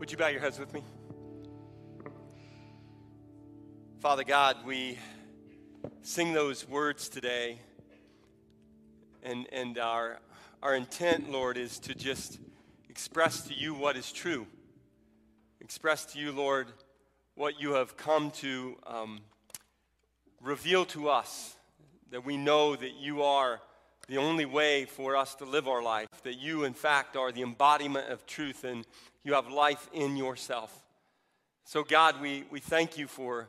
Would you bow your heads with me? Father God, we sing those words today, and our intent, Lord, is to just express to you what is true. Express to you, Lord, what you have come to reveal to us, that we know that you are the only way for us to live our life, that you, in fact, are the embodiment of truth, and you have life in yourself. So, God, we thank you for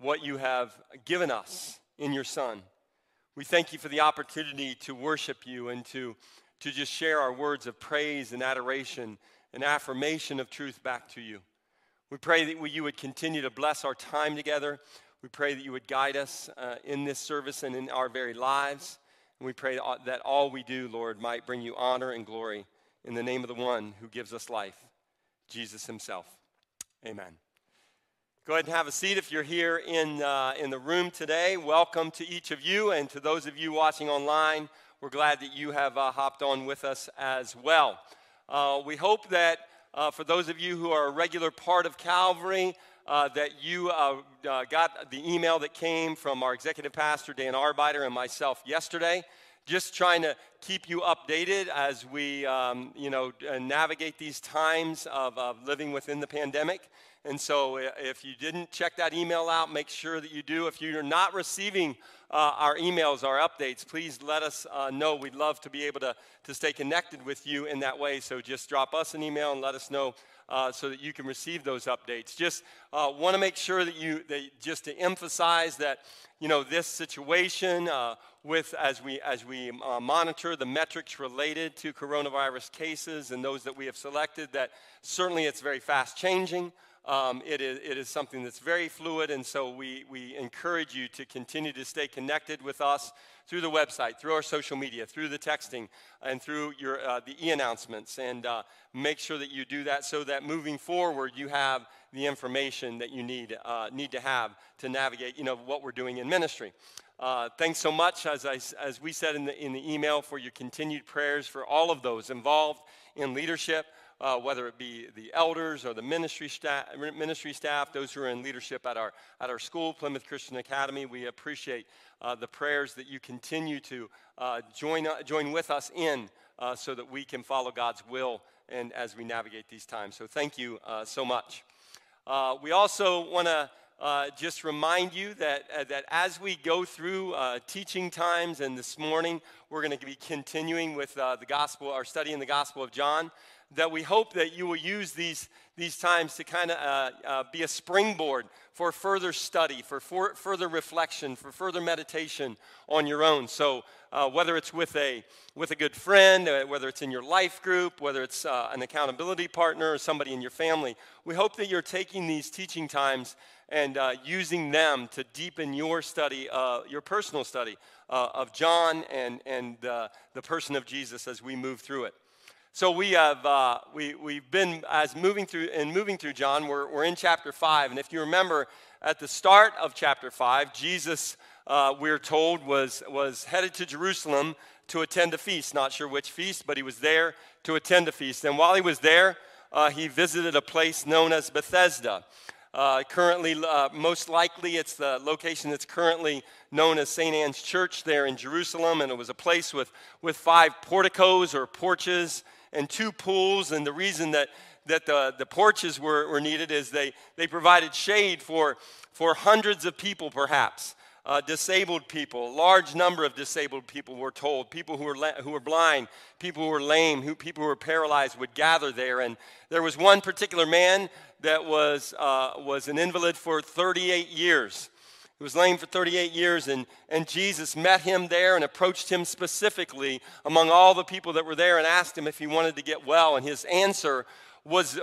what you have given us in your Son. We thank you for the opportunity to worship you and to just share our words of praise and adoration and affirmation of truth back to you. We pray that you would continue to bless our time together. We pray that you would guide us in this service and in our very lives. And we pray that all we do, Lord, might bring you honor and glory in the name of the one who gives us life, Jesus himself. Amen. Go ahead and have a seat. If you're here in the room today, welcome to each of you. And to those of you watching online, we're glad that you have hopped on with us as well. We hope that for those of you who are a regular part of Calvary, that you got the email that came from our executive pastor, Dan Arbeiter, and myself yesterday, just trying to keep you updated as we navigate these times of living within the pandemic. And so if you didn't check that email out, make sure that you do. If you're not receiving our emails, our updates, please let us know. We'd love to be able to stay connected with you in that way. So just drop us an email and let us know so that you can receive those updates. Just want to make sure that just to emphasize that, you know, this situation with as we monitor the metrics related to coronavirus cases and those that we have selected, that certainly it's very fast changing. It is something that's very fluid, and so we encourage you to continue to stay connected with us through the website, through our social media, through the texting, and through your the e-announcements, and make sure that you do that so that moving forward you have the information that you need to have to navigate, you know, what we're doing in ministry. Thanks so much, as we said in the email, for your continued prayers for all of those involved in leadership. Whether it be the elders or the ministry staff, those who are in leadership at our school, Plymouth Christian Academy, we appreciate the prayers that you continue to join with us in, so that we can follow God's will and as we navigate these times. So thank you so much. We also want to just remind you that as we go through teaching times, and this morning we're going to be continuing with our study in the Gospel of John, that we hope that you will use these times to kind of be a springboard for further study, for further reflection, for further meditation on your own. So whether it's with a good friend, whether it's in your life group, whether it's an accountability partner or somebody in your family, we hope that you're taking these teaching times and using them to deepen your study, your personal study of John and the person of Jesus as we move through it. So we have we've been moving through John. We're in chapter 5, and if you remember, at the start of chapter 5, Jesus, we're told, was headed to Jerusalem to attend a feast. Not sure which feast, but he was there to attend a feast. And while he was there, he visited a place known as Bethesda. Currently, most likely, it's the location that's currently known as St. Anne's Church there in Jerusalem, and it was a place with 5 porticos or porches and 2 pools. And the reason that the porches were needed is they provided shade for hundreds of people, perhaps. Disabled people, large number of disabled people were told, people who were blind, people who were lame, people who were paralyzed would gather there. And there was one particular man that was an invalid for 38 years. He was lame for 38 years, and Jesus met him there and approached him specifically among all the people that were there and asked him if he wanted to get well. And his answer was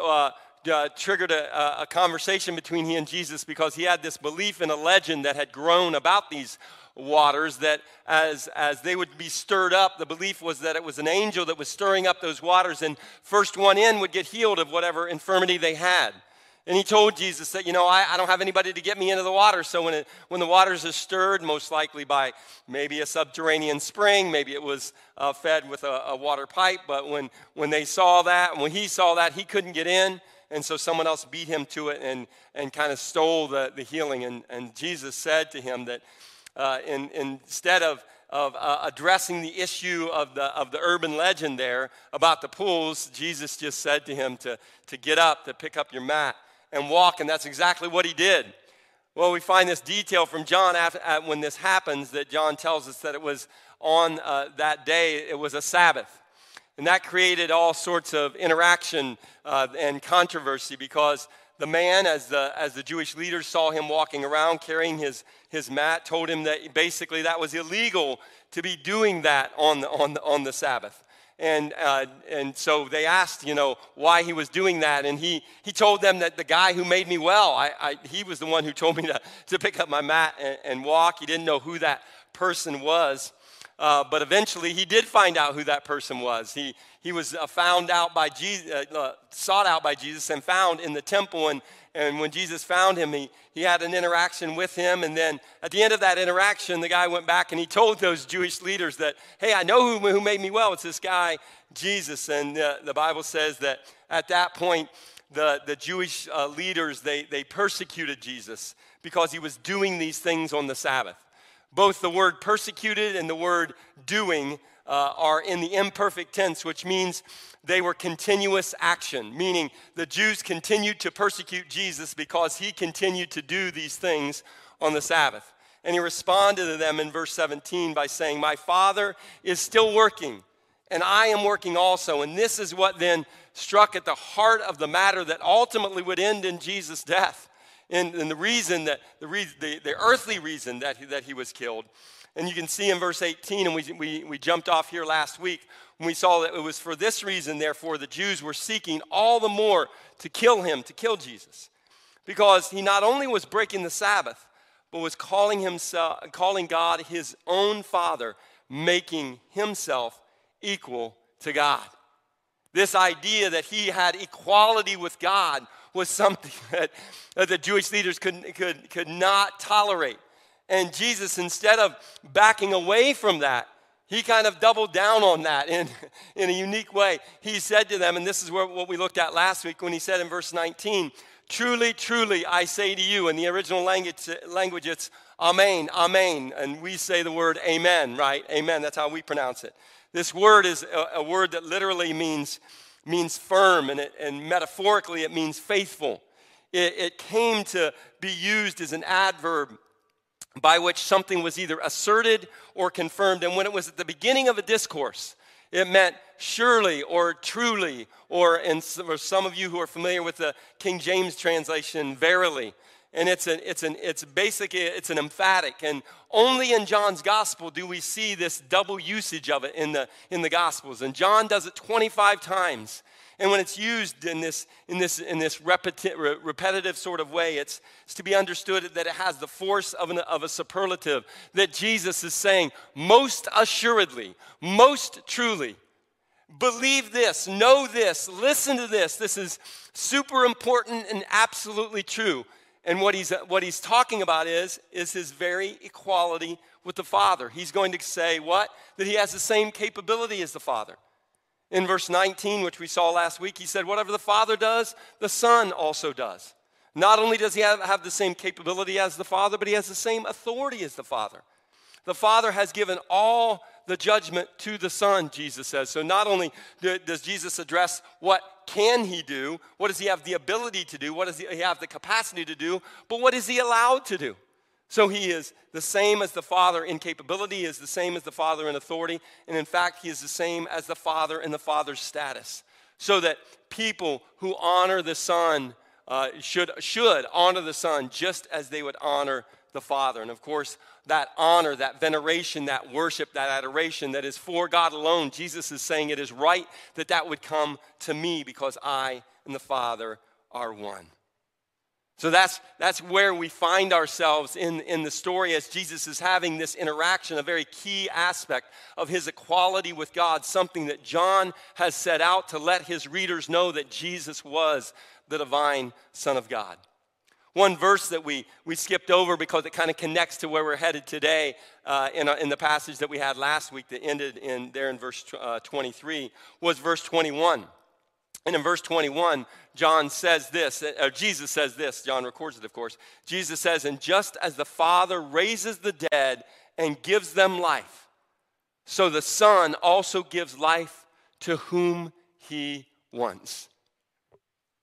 triggered a conversation between he and Jesus, because he had this belief in a legend that had grown about these waters, that as they would be stirred up, the belief was that it was an angel that was stirring up those waters, and first one in would get healed of whatever infirmity they had. And he told Jesus that, you know, I don't have anybody to get me into the water. So when the waters are stirred, most likely by maybe a subterranean spring, maybe it was fed with a water pipe, but when he saw that, he couldn't get in. and so someone else beat him to it and kind of stole the healing. And Jesus said to him that instead of addressing the issue of the urban legend there about the pools, Jesus just said to him to get up, to pick up your mat and walk, and that's exactly what he did. Well, we find this detail from John after when this happens, that John tells us that it was on that day, it was a Sabbath. And that created all sorts of interaction and controversy, because the man, as the Jewish leaders saw him walking around carrying his mat, told him that basically that was illegal to be doing that on the Sabbath. And so they asked, why he was doing that. And he told them that the guy who made me well, he was the one who told me to pick up my mat and walk. He didn't know who that person was. But eventually he did find out who that person was. He was sought out by Jesus and found in the temple. And when Jesus found him, he had an interaction with him. And then at the end of that interaction, the guy went back and he told those Jewish leaders that, hey, I know who made me well. It's this guy, Jesus. And the Bible says that at that point, the Jewish leaders, they persecuted Jesus because he was doing these things on the Sabbath. Both the word persecuted and the word doing are in the imperfect tense, which means they were continuous action, meaning the Jews continued to persecute Jesus because he continued to do these things on the Sabbath. And he responded to them in verse 17 by saying, "My Father is still working, and I am working also." And this is what then struck at the heart of the matter that ultimately would end in Jesus' death. And the reason that the earthly reason that he was killed. And you can see in verse 18, and we jumped off here last week when we saw that it was for this reason, therefore, the Jews were seeking all the more to kill him, to kill Jesus, because he not only was breaking the Sabbath, but was calling God his own Father, making himself equal to God. This idea that he had equality with God was something that the Jewish leaders could not tolerate. And Jesus, instead of backing away from that, he kind of doubled down on that in a unique way. He said to them, and this is what we looked at last week when he said in verse 19, "Truly, truly, I say to you," in the original language it's amen, amen, and we say the word amen, right? Amen, that's how we pronounce it. This word is a word that literally means firm, and metaphorically it means faithful. It came to be used as an adverb by which something was either asserted or confirmed. And when it was at the beginning of a discourse, it meant surely or truly, or some of you who are familiar with the King James translation, verily. And it's an emphatic, and only in John's gospel do we see this double usage of it in the gospels. And John does it 25 times. And when it's used in this repetitive sort of way, it's to be understood that it has the force of a superlative, that Jesus is saying, most assuredly, most truly, believe this, know this, listen to this. This is super important and absolutely true. And what he's talking about is his very equality with the Father. He's going to say what? That he has the same capability as the Father. In verse 19, which we saw last week, he said, "Whatever the Father does, the Son also does." Not only does he have the same capability as the Father, but he has the same authority as the Father. The Father has given all the judgment to the Son, Jesus says. So not only does Jesus address what can he do, what does he have the ability to do, what does he have the capacity to do, but what is he allowed to do? So he is the same as the Father in capability, he is the same as the Father in authority, and in fact, he is the same as the Father in the Father's status, so that people who honor the Son should honor the Son just as they would honor the Father. And of course, that honor, that veneration, that worship, that adoration that is for God alone, Jesus is saying it is right that that would come to me because I and the Father are one. So that's where we find ourselves in the story as Jesus is having this interaction, a very key aspect of his equality with God, something that John has set out to let his readers know that Jesus was the divine Son of God. One verse that we skipped over because it kind of connects to where we're headed today in the passage that we had last week that ended in verse 23 was verse 21. And in verse 21, John says this, or Jesus says this, John records it, of course. Jesus says, and just as the Father raises the dead and gives them life, so the Son also gives life to whom he wants.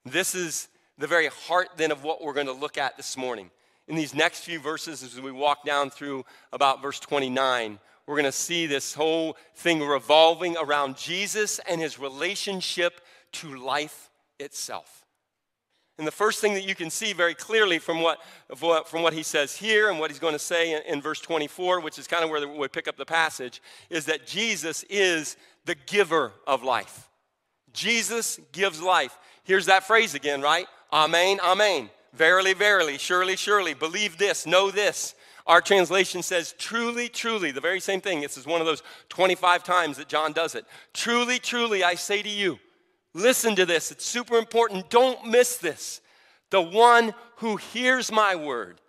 This is the very heart then of what we're going to look at this morning. In these next few verses, as we walk down through about verse 29, we're going to see this whole thing revolving around Jesus and his relationship to life itself. And the first thing that you can see very clearly from what he says here and what he's going to say in verse 24, which is kind of where we pick up the passage, is that Jesus is the giver of life. Jesus gives life. Here's that phrase again, right? Amen, amen. Verily, verily, surely, surely. Believe this, know this. Our translation says, truly, truly, the very same thing. This is one of those 25 times that John does it. Truly, truly, I say to you. Listen to this. It's super important. Don't miss this. The one who hears my word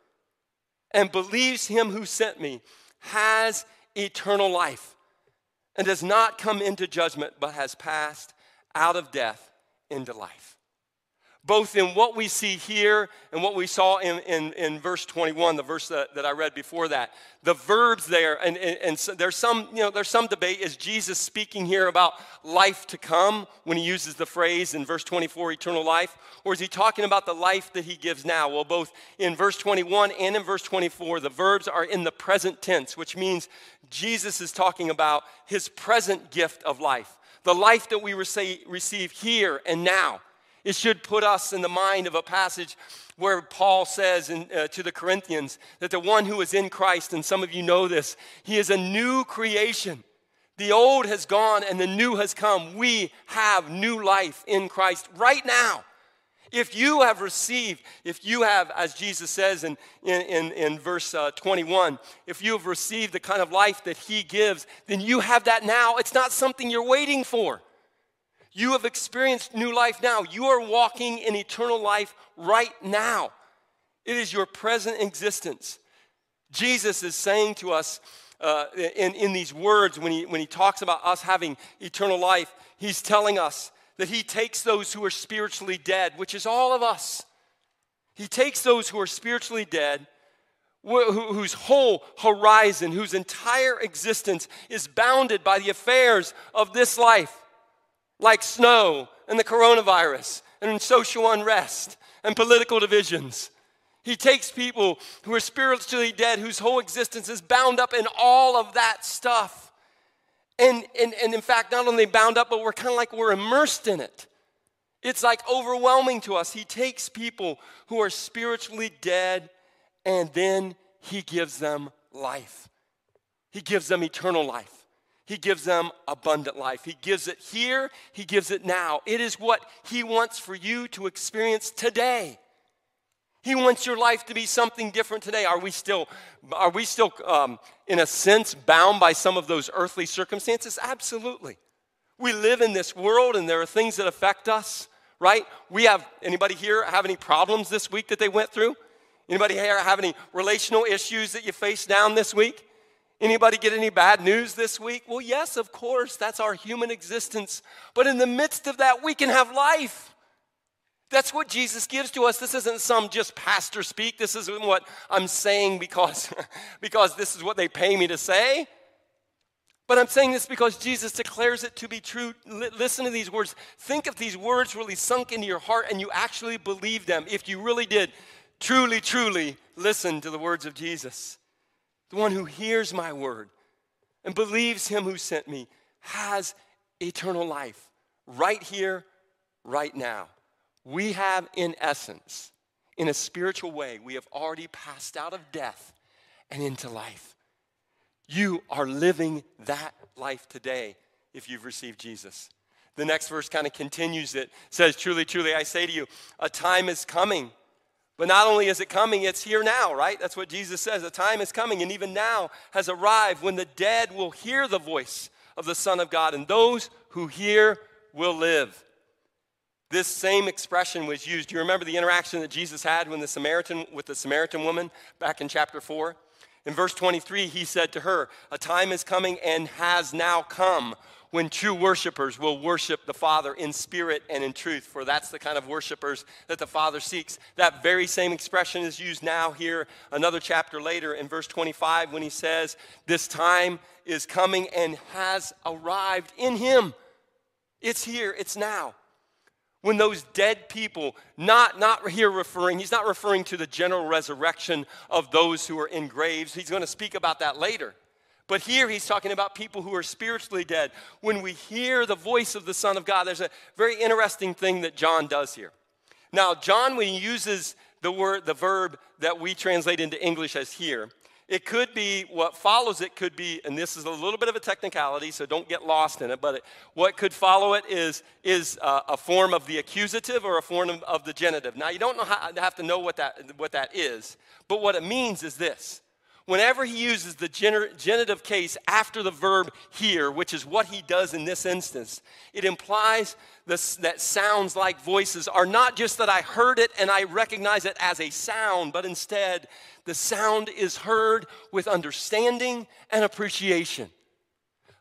and believes him who sent me has eternal life and does not come into judgment, but has passed out of death into life. Both in what we see here and what we saw in verse 21, the verse that I read before that, the verbs there, and so there's some debate. Is Jesus speaking here about life to come when he uses the phrase in verse 24, eternal life, or is he talking about the life that he gives now? Well, both in verse 21 and in verse 24, the verbs are in the present tense, which means Jesus is talking about his present gift of life, the life that we receive here and now. It should put us in the mind of a passage where Paul says to the Corinthians that the one who is in Christ, and some of you know this, he is a new creation. The old has gone and the new has come. We have new life in Christ right now. If you have received, if you have, as Jesus says in verse 21, if you have received the kind of life that he gives, then you have that now. It's not something you're waiting for. You have experienced new life now. You are walking in eternal life right now. It is your present existence. Jesus is saying to us in these words, when he talks about us having eternal life, he's telling us that he takes those who are spiritually dead, which is all of us. He takes those who are spiritually dead, whose whole horizon, whose entire existence is bounded by the affairs of this life, like snow and the coronavirus and social unrest and political divisions. He takes people who are spiritually dead, whose whole existence is bound up in all of that stuff. And in fact, not only bound up, but we're kind of like we're immersed in it. It's like overwhelming to us. He takes people who are spiritually dead and then he gives them life. He gives them eternal life. He gives them abundant life. He gives it here. He gives it now. It is what he wants for you to experience today. He wants your life to be something different today. Are we still in a sense, bound by some of those earthly circumstances? Absolutely. We live in this world, and there are things that affect us, right? Anybody here have any problems this week that they went through? Anybody here have any relational issues that you faced down this week? Anybody get any bad news this week? Well, yes, of course, that's our human existence. But in the midst of that, we can have life. That's what Jesus gives to us. This isn't some just pastor speak. This isn't what I'm saying because this is what they pay me to say. But I'm saying this because Jesus declares it to be true. Listen to these words. Think if these words really sunk into your heart and you actually believed them. If you really did truly, truly listen to the words of Jesus. The one who hears my word and believes him who sent me has eternal life right here, right now. We have, in essence, in a spiritual way, we have already passed out of death and into life. You are living that life today if you've received Jesus. The next verse kind of continues it. It says, truly, truly, I say to you, a time is coming. But not only is it coming, it's here now, right? That's what Jesus says. The time is coming, and even now has arrived, when the dead will hear the voice of the Son of God, and those who hear will live. This same expression was used. Do you remember the interaction that Jesus had with the Samaritan woman back in chapter 4? In verse 23, he said to her, a time is coming and has now come when true worshipers will worship the Father in spirit and in truth, for that's the kind of worshipers that the Father seeks. That very same expression is used now here, another chapter later in verse 25, when he says, this time is coming and has arrived in him. It's here, it's now. When those dead people, he's not referring to the general resurrection of those who are in graves. He's going to speak about that later. But here he's talking about people who are spiritually dead. When we hear the voice of the Son of God, there's a very interesting thing that John does here. Now, John, when he uses the verb that we translate into English as hear, it could be, what follows it could be, and this is a little bit of a technicality, so don't get lost in it, but what could follow it is a form of the accusative or a form of the genitive. Now, you don't have to know what that is, but what it means is this. Whenever he uses the genitive case after the verb hear, which is what he does in this instance, it implies that sounds like voices are not just that I heard it and I recognize it as a sound, but instead the sound is heard with understanding and appreciation.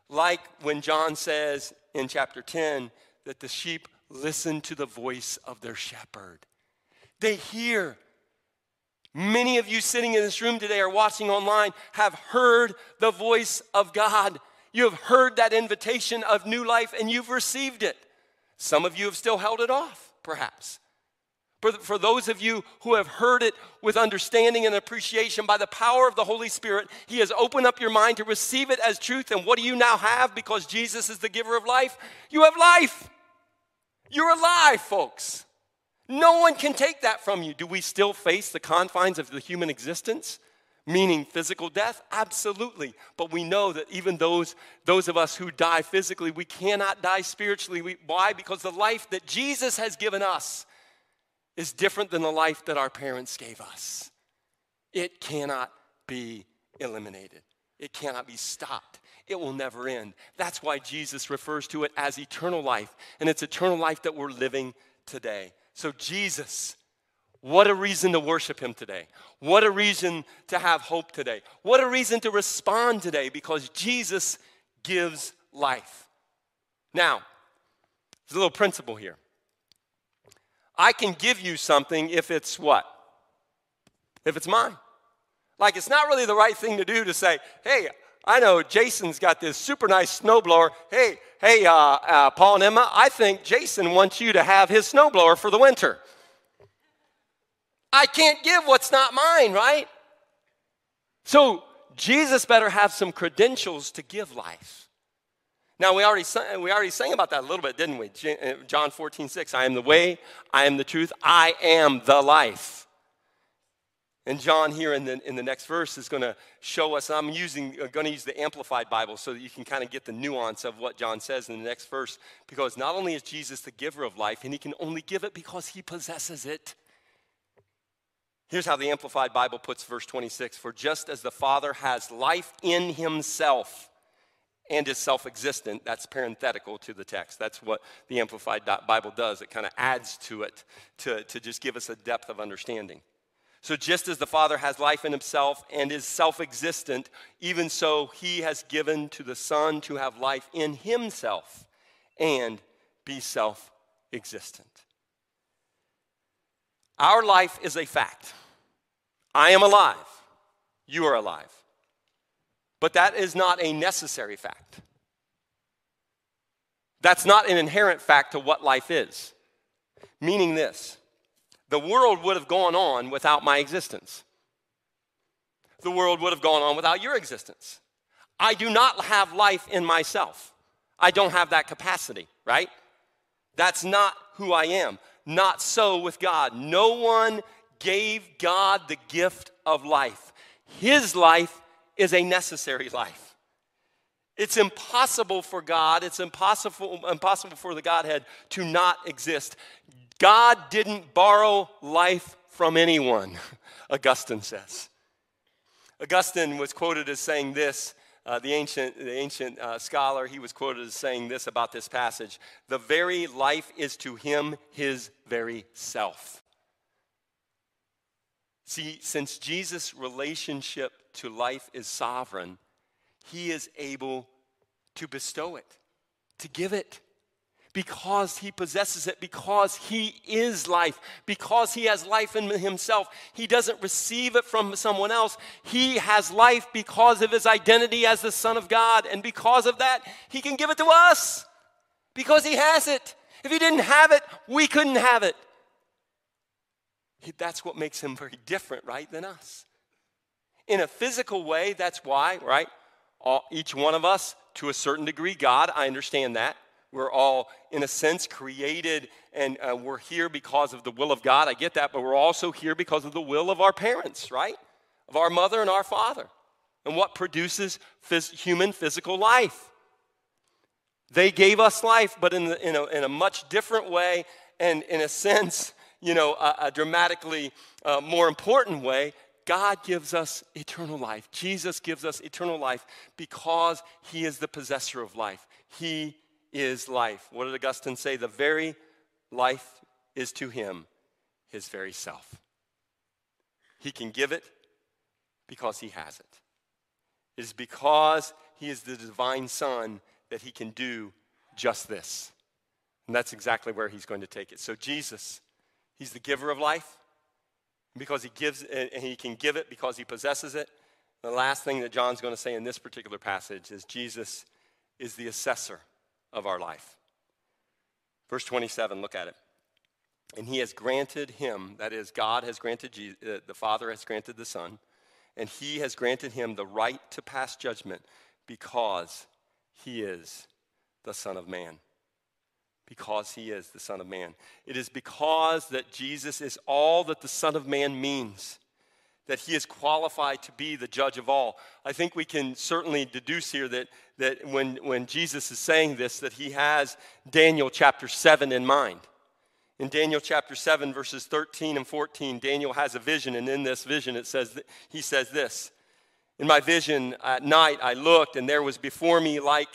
Like when John says in chapter 10 that the sheep listen to the voice of their shepherd. They hear. Many of you sitting in this room today or watching online have heard the voice of God. You have heard that invitation of new life and you've received it. Some of you have still held it off, perhaps. For those of you who have heard it with understanding and appreciation, by the power of the Holy Spirit, he has opened up your mind to receive it as truth. And what do you now have? Because Jesus is the giver of life, you have life. You're alive, folks. No one can take that from you. Do we still face the confines of the human existence, meaning physical death? Absolutely. But we know that even those of us who die physically, we cannot die spiritually. Why? Because the life that Jesus has given us is different than the life that our parents gave us. It cannot be eliminated. It cannot be stopped. It will never end. That's why Jesus refers to it as eternal life, and it's eternal life that we're living today. So Jesus, what a reason to worship him today. What a reason to have hope today. What a reason to respond today, because Jesus gives life. Now, there's a little principle here. I can give you something if it's what? If it's mine. Like, it's not really the right thing to do to say, hey, I know Jason's got this super nice snowblower. Hey, Paul and Emma, I think Jason wants you to have his snowblower for the winter. I can't give what's not mine, right? So Jesus better have some credentials to give life. Now, we already sang about that a little bit, didn't we? John 14:6, I am the way, I am the truth, I am the life. And John here in the next verse is going to show us, I'm going to use the Amplified Bible so that you can kind of get the nuance of what John says in the next verse, because not only is Jesus the giver of life, and he can only give it because he possesses it. Here's how the Amplified Bible puts verse 26, for just as the Father has life in himself, and is self-existent, that's parenthetical to the text. That's what the Amplified Bible does. It kind of adds to it to just give us a depth of understanding. So just as the Father has life in himself and is self-existent, even so he has given to the Son to have life in himself and be self-existent. Our life is a fact. I am alive. You are alive. But that is not a necessary fact. That's not an inherent fact to what life is. Meaning this, the world would have gone on without my existence. The world would have gone on without your existence. I do not have life in myself. I don't have that capacity, right? That's not who I am. Not so with God. No one gave God the gift of life. His life is a necessary life. It's impossible for God, it's impossible for the Godhead to not exist. God didn't borrow life from anyone, Augustine says. Augustine was quoted as saying this, the ancient scholar, he was quoted as saying this about this passage, the very life is to him his very self. See, since Jesus' relationship to life is sovereign, he is able to bestow it. to give it, because he possesses it, because he is life, because he has life in himself. He doesn't receive it from someone else. He has life because of his identity as the Son of God, and because of that, he can give it to us, because he has it. If he didn't have it, we couldn't have it. That's what makes him very different, right, than us. In a physical way, that's why, right, each one of us, to a certain degree, God, I understand that. We're all, in a sense, created, and we're here because of the will of God. I get that, but we're also here because of the will of our parents, right? Of our mother and our father, and what produces human physical life. They gave us life, but in a much different way, and in a sense, you know, a dramatically more important way. God gives us eternal life. Jesus gives us eternal life because he is the possessor of life. He is life. What did Augustine say? The very life is to him his very self. He can give it because he has it. It is because he is the divine Son that he can do just this. And that's exactly where he's going to take it. So Jesus, he's the giver of life. Because he gives, and he can give it because he possesses it. The last thing that John's going to say in this particular passage is Jesus is the assessor of our life. Verse 27, look at it. And he has granted him, that is, God has granted Jesus, the Father has granted the Son, and he has granted him the right to pass judgment because he is the Son of Man. Because he is the Son of Man. It is because that Jesus is all that the Son of Man means, that he is qualified to be the judge of all. I think we can certainly deduce here that when Jesus is saying this, that he has Daniel chapter 7 in mind. In Daniel chapter 7, verses 13 and 14, Daniel has a vision, and in this vision it says that, he says this, "In my vision at night I looked, and there was before me like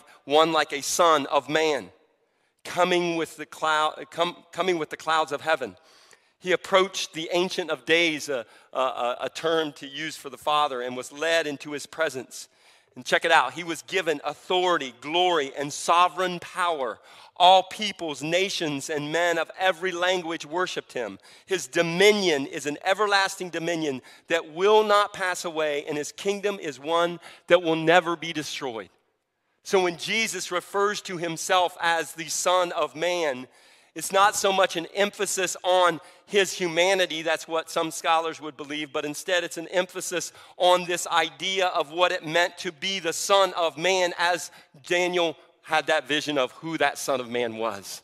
a son of man, coming with the clouds of heaven. He approached the Ancient of Days, a term to use for the Father, and was led into his presence." And check it out. He was given authority, glory, and sovereign power. All peoples, nations, and men of every language worshiped him. His dominion is an everlasting dominion that will not pass away, and his kingdom is one that will never be destroyed. So when Jesus refers to himself as the Son of Man, it's not so much an emphasis on his humanity, that's what some scholars would believe, but instead it's an emphasis on this idea of what it meant to be the Son of Man as Daniel had that vision of who that Son of Man was.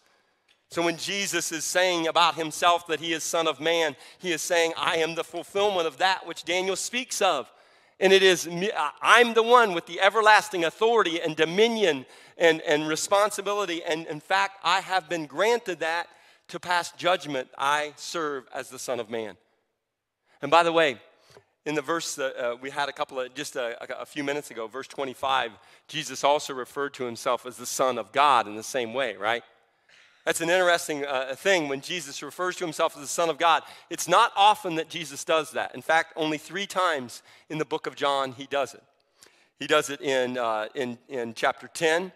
So when Jesus is saying about himself that he is Son of Man, he is saying, I am the fulfillment of that which Daniel speaks of. And it is, I'm the one with the everlasting authority and dominion and responsibility. And in fact, I have been granted that to pass judgment. I serve as the Son of Man. And by the way, in the verse we had a few minutes ago, verse 25, Jesus also referred to himself as the Son of God in the same way, right? That's an interesting thing when Jesus refers to himself as the Son of God. It's not often that Jesus does that. In fact, only 3 times in the book of John he does it. He does it in chapter 10,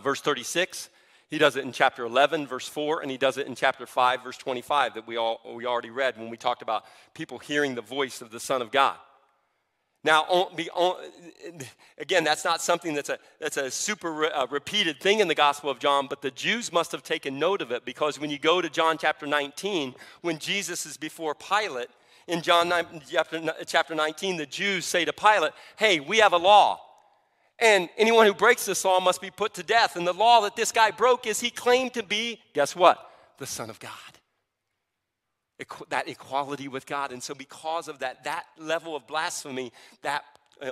verse 36. He does it in chapter 11, verse 4, and he does it in chapter 5, verse 25 that we already read when we talked about people hearing the voice of the Son of God. Now, again, that's not something that's a super repeated thing in the Gospel of John, but the Jews must have taken note of it, because when you go to John chapter 19, when Jesus is before Pilate, in John chapter 19, the Jews say to Pilate, hey, we have a law, and anyone who breaks this law must be put to death. And the law that this guy broke is he claimed to be, guess what? The Son of God. That equality with God. And so because of that level of blasphemy, that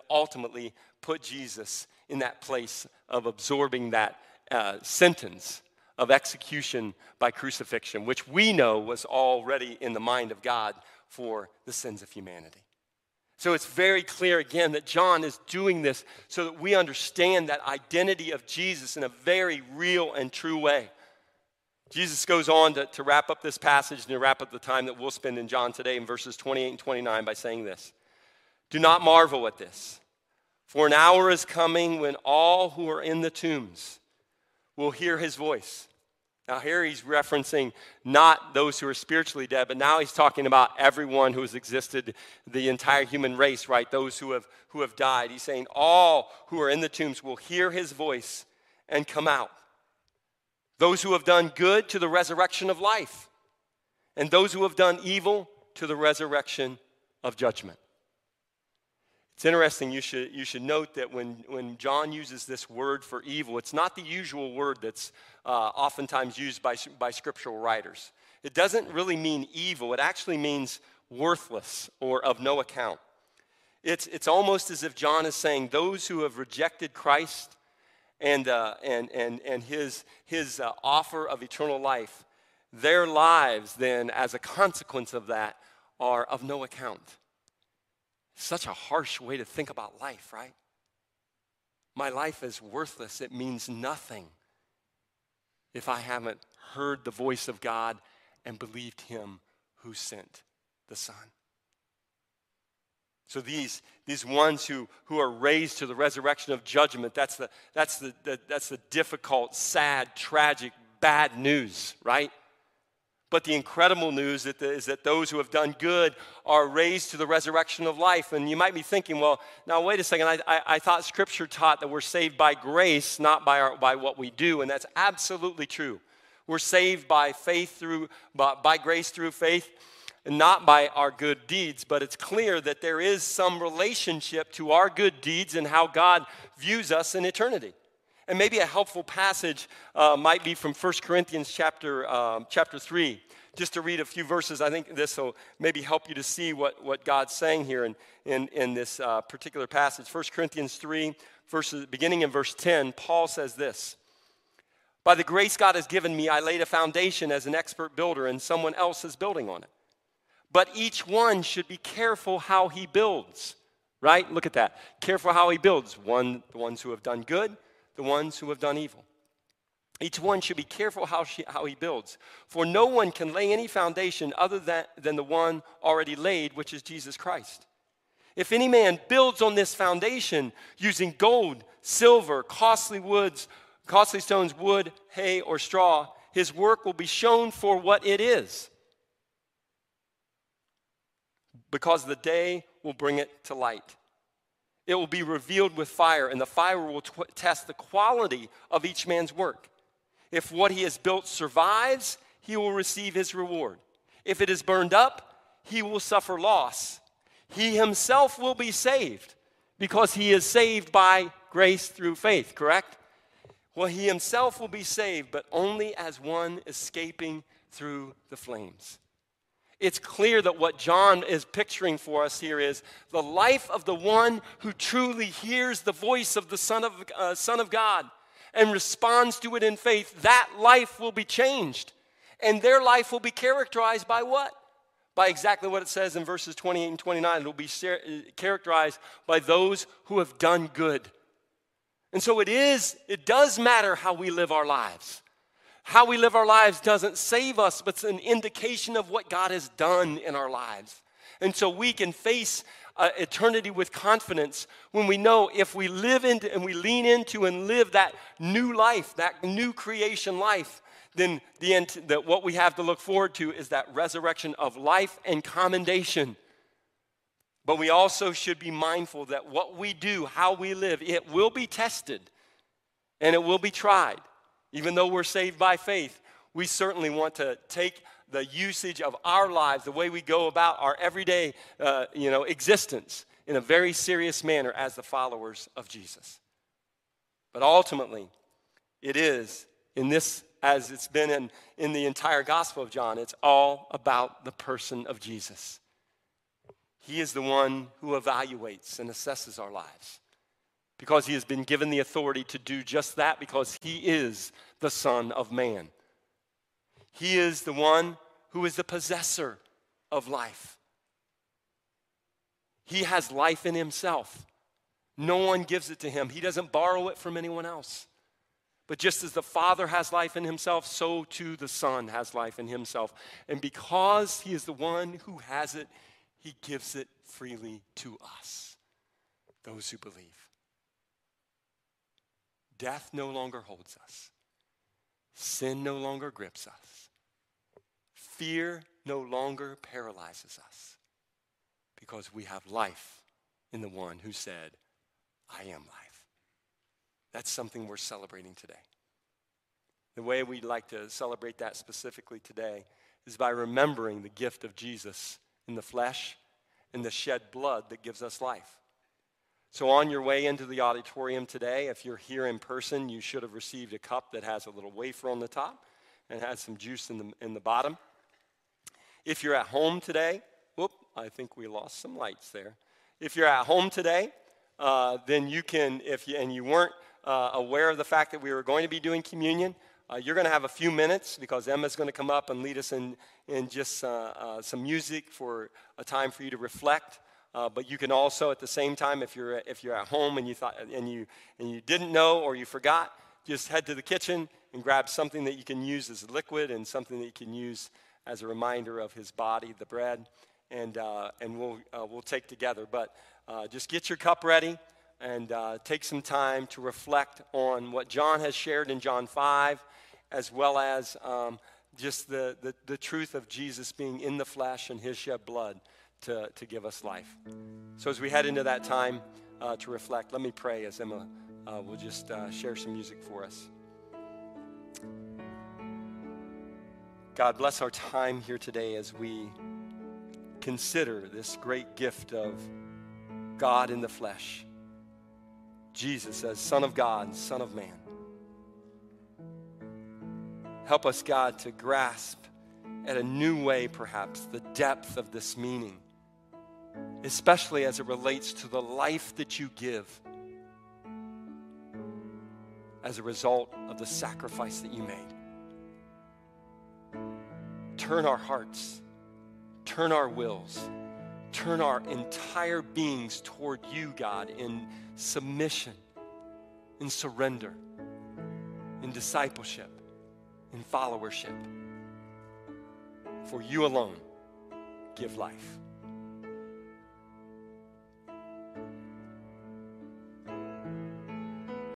ultimately put Jesus in that place of absorbing that sentence of execution by crucifixion, which we know was already in the mind of God for the sins of humanity. So it's very clear, again, that John is doing this so that we understand that identity of Jesus in a very real and true way. Jesus goes on to wrap up this passage and to wrap up the time that we'll spend in John today in verses 28 and 29 by saying this. Do not marvel at this, for an hour is coming when all who are in the tombs will hear his voice. Now here he's referencing not those who are spiritually dead, but now he's talking about everyone who has existed, the entire human race, right? Those who have died. He's saying all who are in the tombs will hear his voice and come out. Those who have done good to the resurrection of life, and those who have done evil to the resurrection of judgment. It's interesting, you should note that when John uses this word for evil, it's not the usual word that's oftentimes used by scriptural writers. It doesn't really mean evil. It actually means worthless or of no account. It's almost as if John is saying those who have rejected Christ and his offer of eternal life, their lives then as a consequence of that are of no account. Such a harsh way to think about life, right? My life is worthless. It means nothing if I haven't heard the voice of God and believed him who sent the Son. So these ones who are raised to the resurrection of judgment, that's the difficult, sad, tragic, bad news, right? But the incredible news is that those who have done good are raised to the resurrection of life. And you might be thinking, well, now wait a second. I thought Scripture taught that we're saved by grace, not by what we do. And that's absolutely true. We're saved by faith by grace through faith, and not by our good deeds. But it's clear that there is some relationship to our good deeds and how God views us in eternity. And maybe a helpful passage might be from 1 Corinthians chapter 3. Just to read a few verses, I think this will maybe help you to see what God's saying here in this particular passage. 1 Corinthians 3, beginning in verse 10, Paul says this. By the grace God has given me, I laid a foundation as an expert builder, and someone else is building on it. But each one should be careful how he builds, right? Look at that. Careful how he builds. The ones who have done good, the ones who have done evil. Each one should be careful how he builds. For no one can lay any foundation other than the one already laid, which is Jesus Christ. If any man builds on this foundation using gold, silver, costly stones, wood, hay, or straw, his work will be shown for what it is, because the day will bring it to light. It will be revealed with fire, and the fire will test the quality of each man's work. If what he has built survives, he will receive his reward. If it is burned up, he will suffer loss. He himself will be saved, because he is saved by grace through faith, correct? Well, he himself will be saved, but only as one escaping through the flames. It's clear that what John is picturing for us here is the life of the one who truly hears the voice of the Son of God and responds to it in faith. That life will be changed, and their life will be characterized by what? By exactly what it says in verses 28 and 29. It will be characterized by those who have done good. And so it does matter how we live our lives. How we live our lives doesn't save us, but it's an indication of what God has done in our lives. And so we can face eternity with confidence when we know if we live into and we lean into and live that new life, that new creation life, then what we have to look forward to is that resurrection of life and commendation. But we also should be mindful that what we do, how we live, it will be tested and it will be tried. Even though we're saved by faith, we certainly want to take the usage of our lives, the way we go about our everyday existence, in a very serious manner as the followers of Jesus. But ultimately, it is in this, as it's been in the entire Gospel of John, it's all about the person of Jesus. He is the one who evaluates and assesses our lives, because he has been given the authority to do just that, because he is the Son of Man. He is the one who is the possessor of life. He has life in himself. No one gives it to him. He doesn't borrow it from anyone else. But just as the Father has life in himself, so too the Son has life in himself. And because he is the one who has it, he gives it freely to us, those who believe. Death no longer holds us. Sin no longer grips us. Fear no longer paralyzes us, because we have life in the one who said, I am life. That's something we're celebrating today. The way we like to celebrate that specifically today is by remembering the gift of Jesus in the flesh and the shed blood that gives us life. So on your way into the auditorium today, if you're here in person, you should have received a cup that has a little wafer on the top and has some juice in the bottom. If you're at home today, I think we lost some lights there. If you're at home today, then you can, if you weren't aware of the fact that we were going to be doing communion, you're going to have a few minutes because Emma's going to come up and lead us in just some music for a time for you to reflect. But you can also, at the same time, if you're at home and you didn't know or you forgot, just head to the kitchen and grab something that you can use as liquid and something that you can use as a reminder of his body, the bread, and we'll take together. But just get your cup ready and take some time to reflect on what John has shared in John 5, as well as just the truth of Jesus being in the flesh and his shed blood to give us life. So as we head into that time to reflect, let me pray as Emma will just share some music for us. God, bless our time here today as we consider this great gift of God in the flesh, Jesus as Son of God and Son of Man. Help us, God, to grasp at a new way, perhaps, the depth of this meaning, especially as it relates to the life that you give as a result of the sacrifice that you made. Turn our hearts, turn our wills, turn our entire beings toward you, God, in submission, in surrender, in discipleship, in followership. For you alone give life.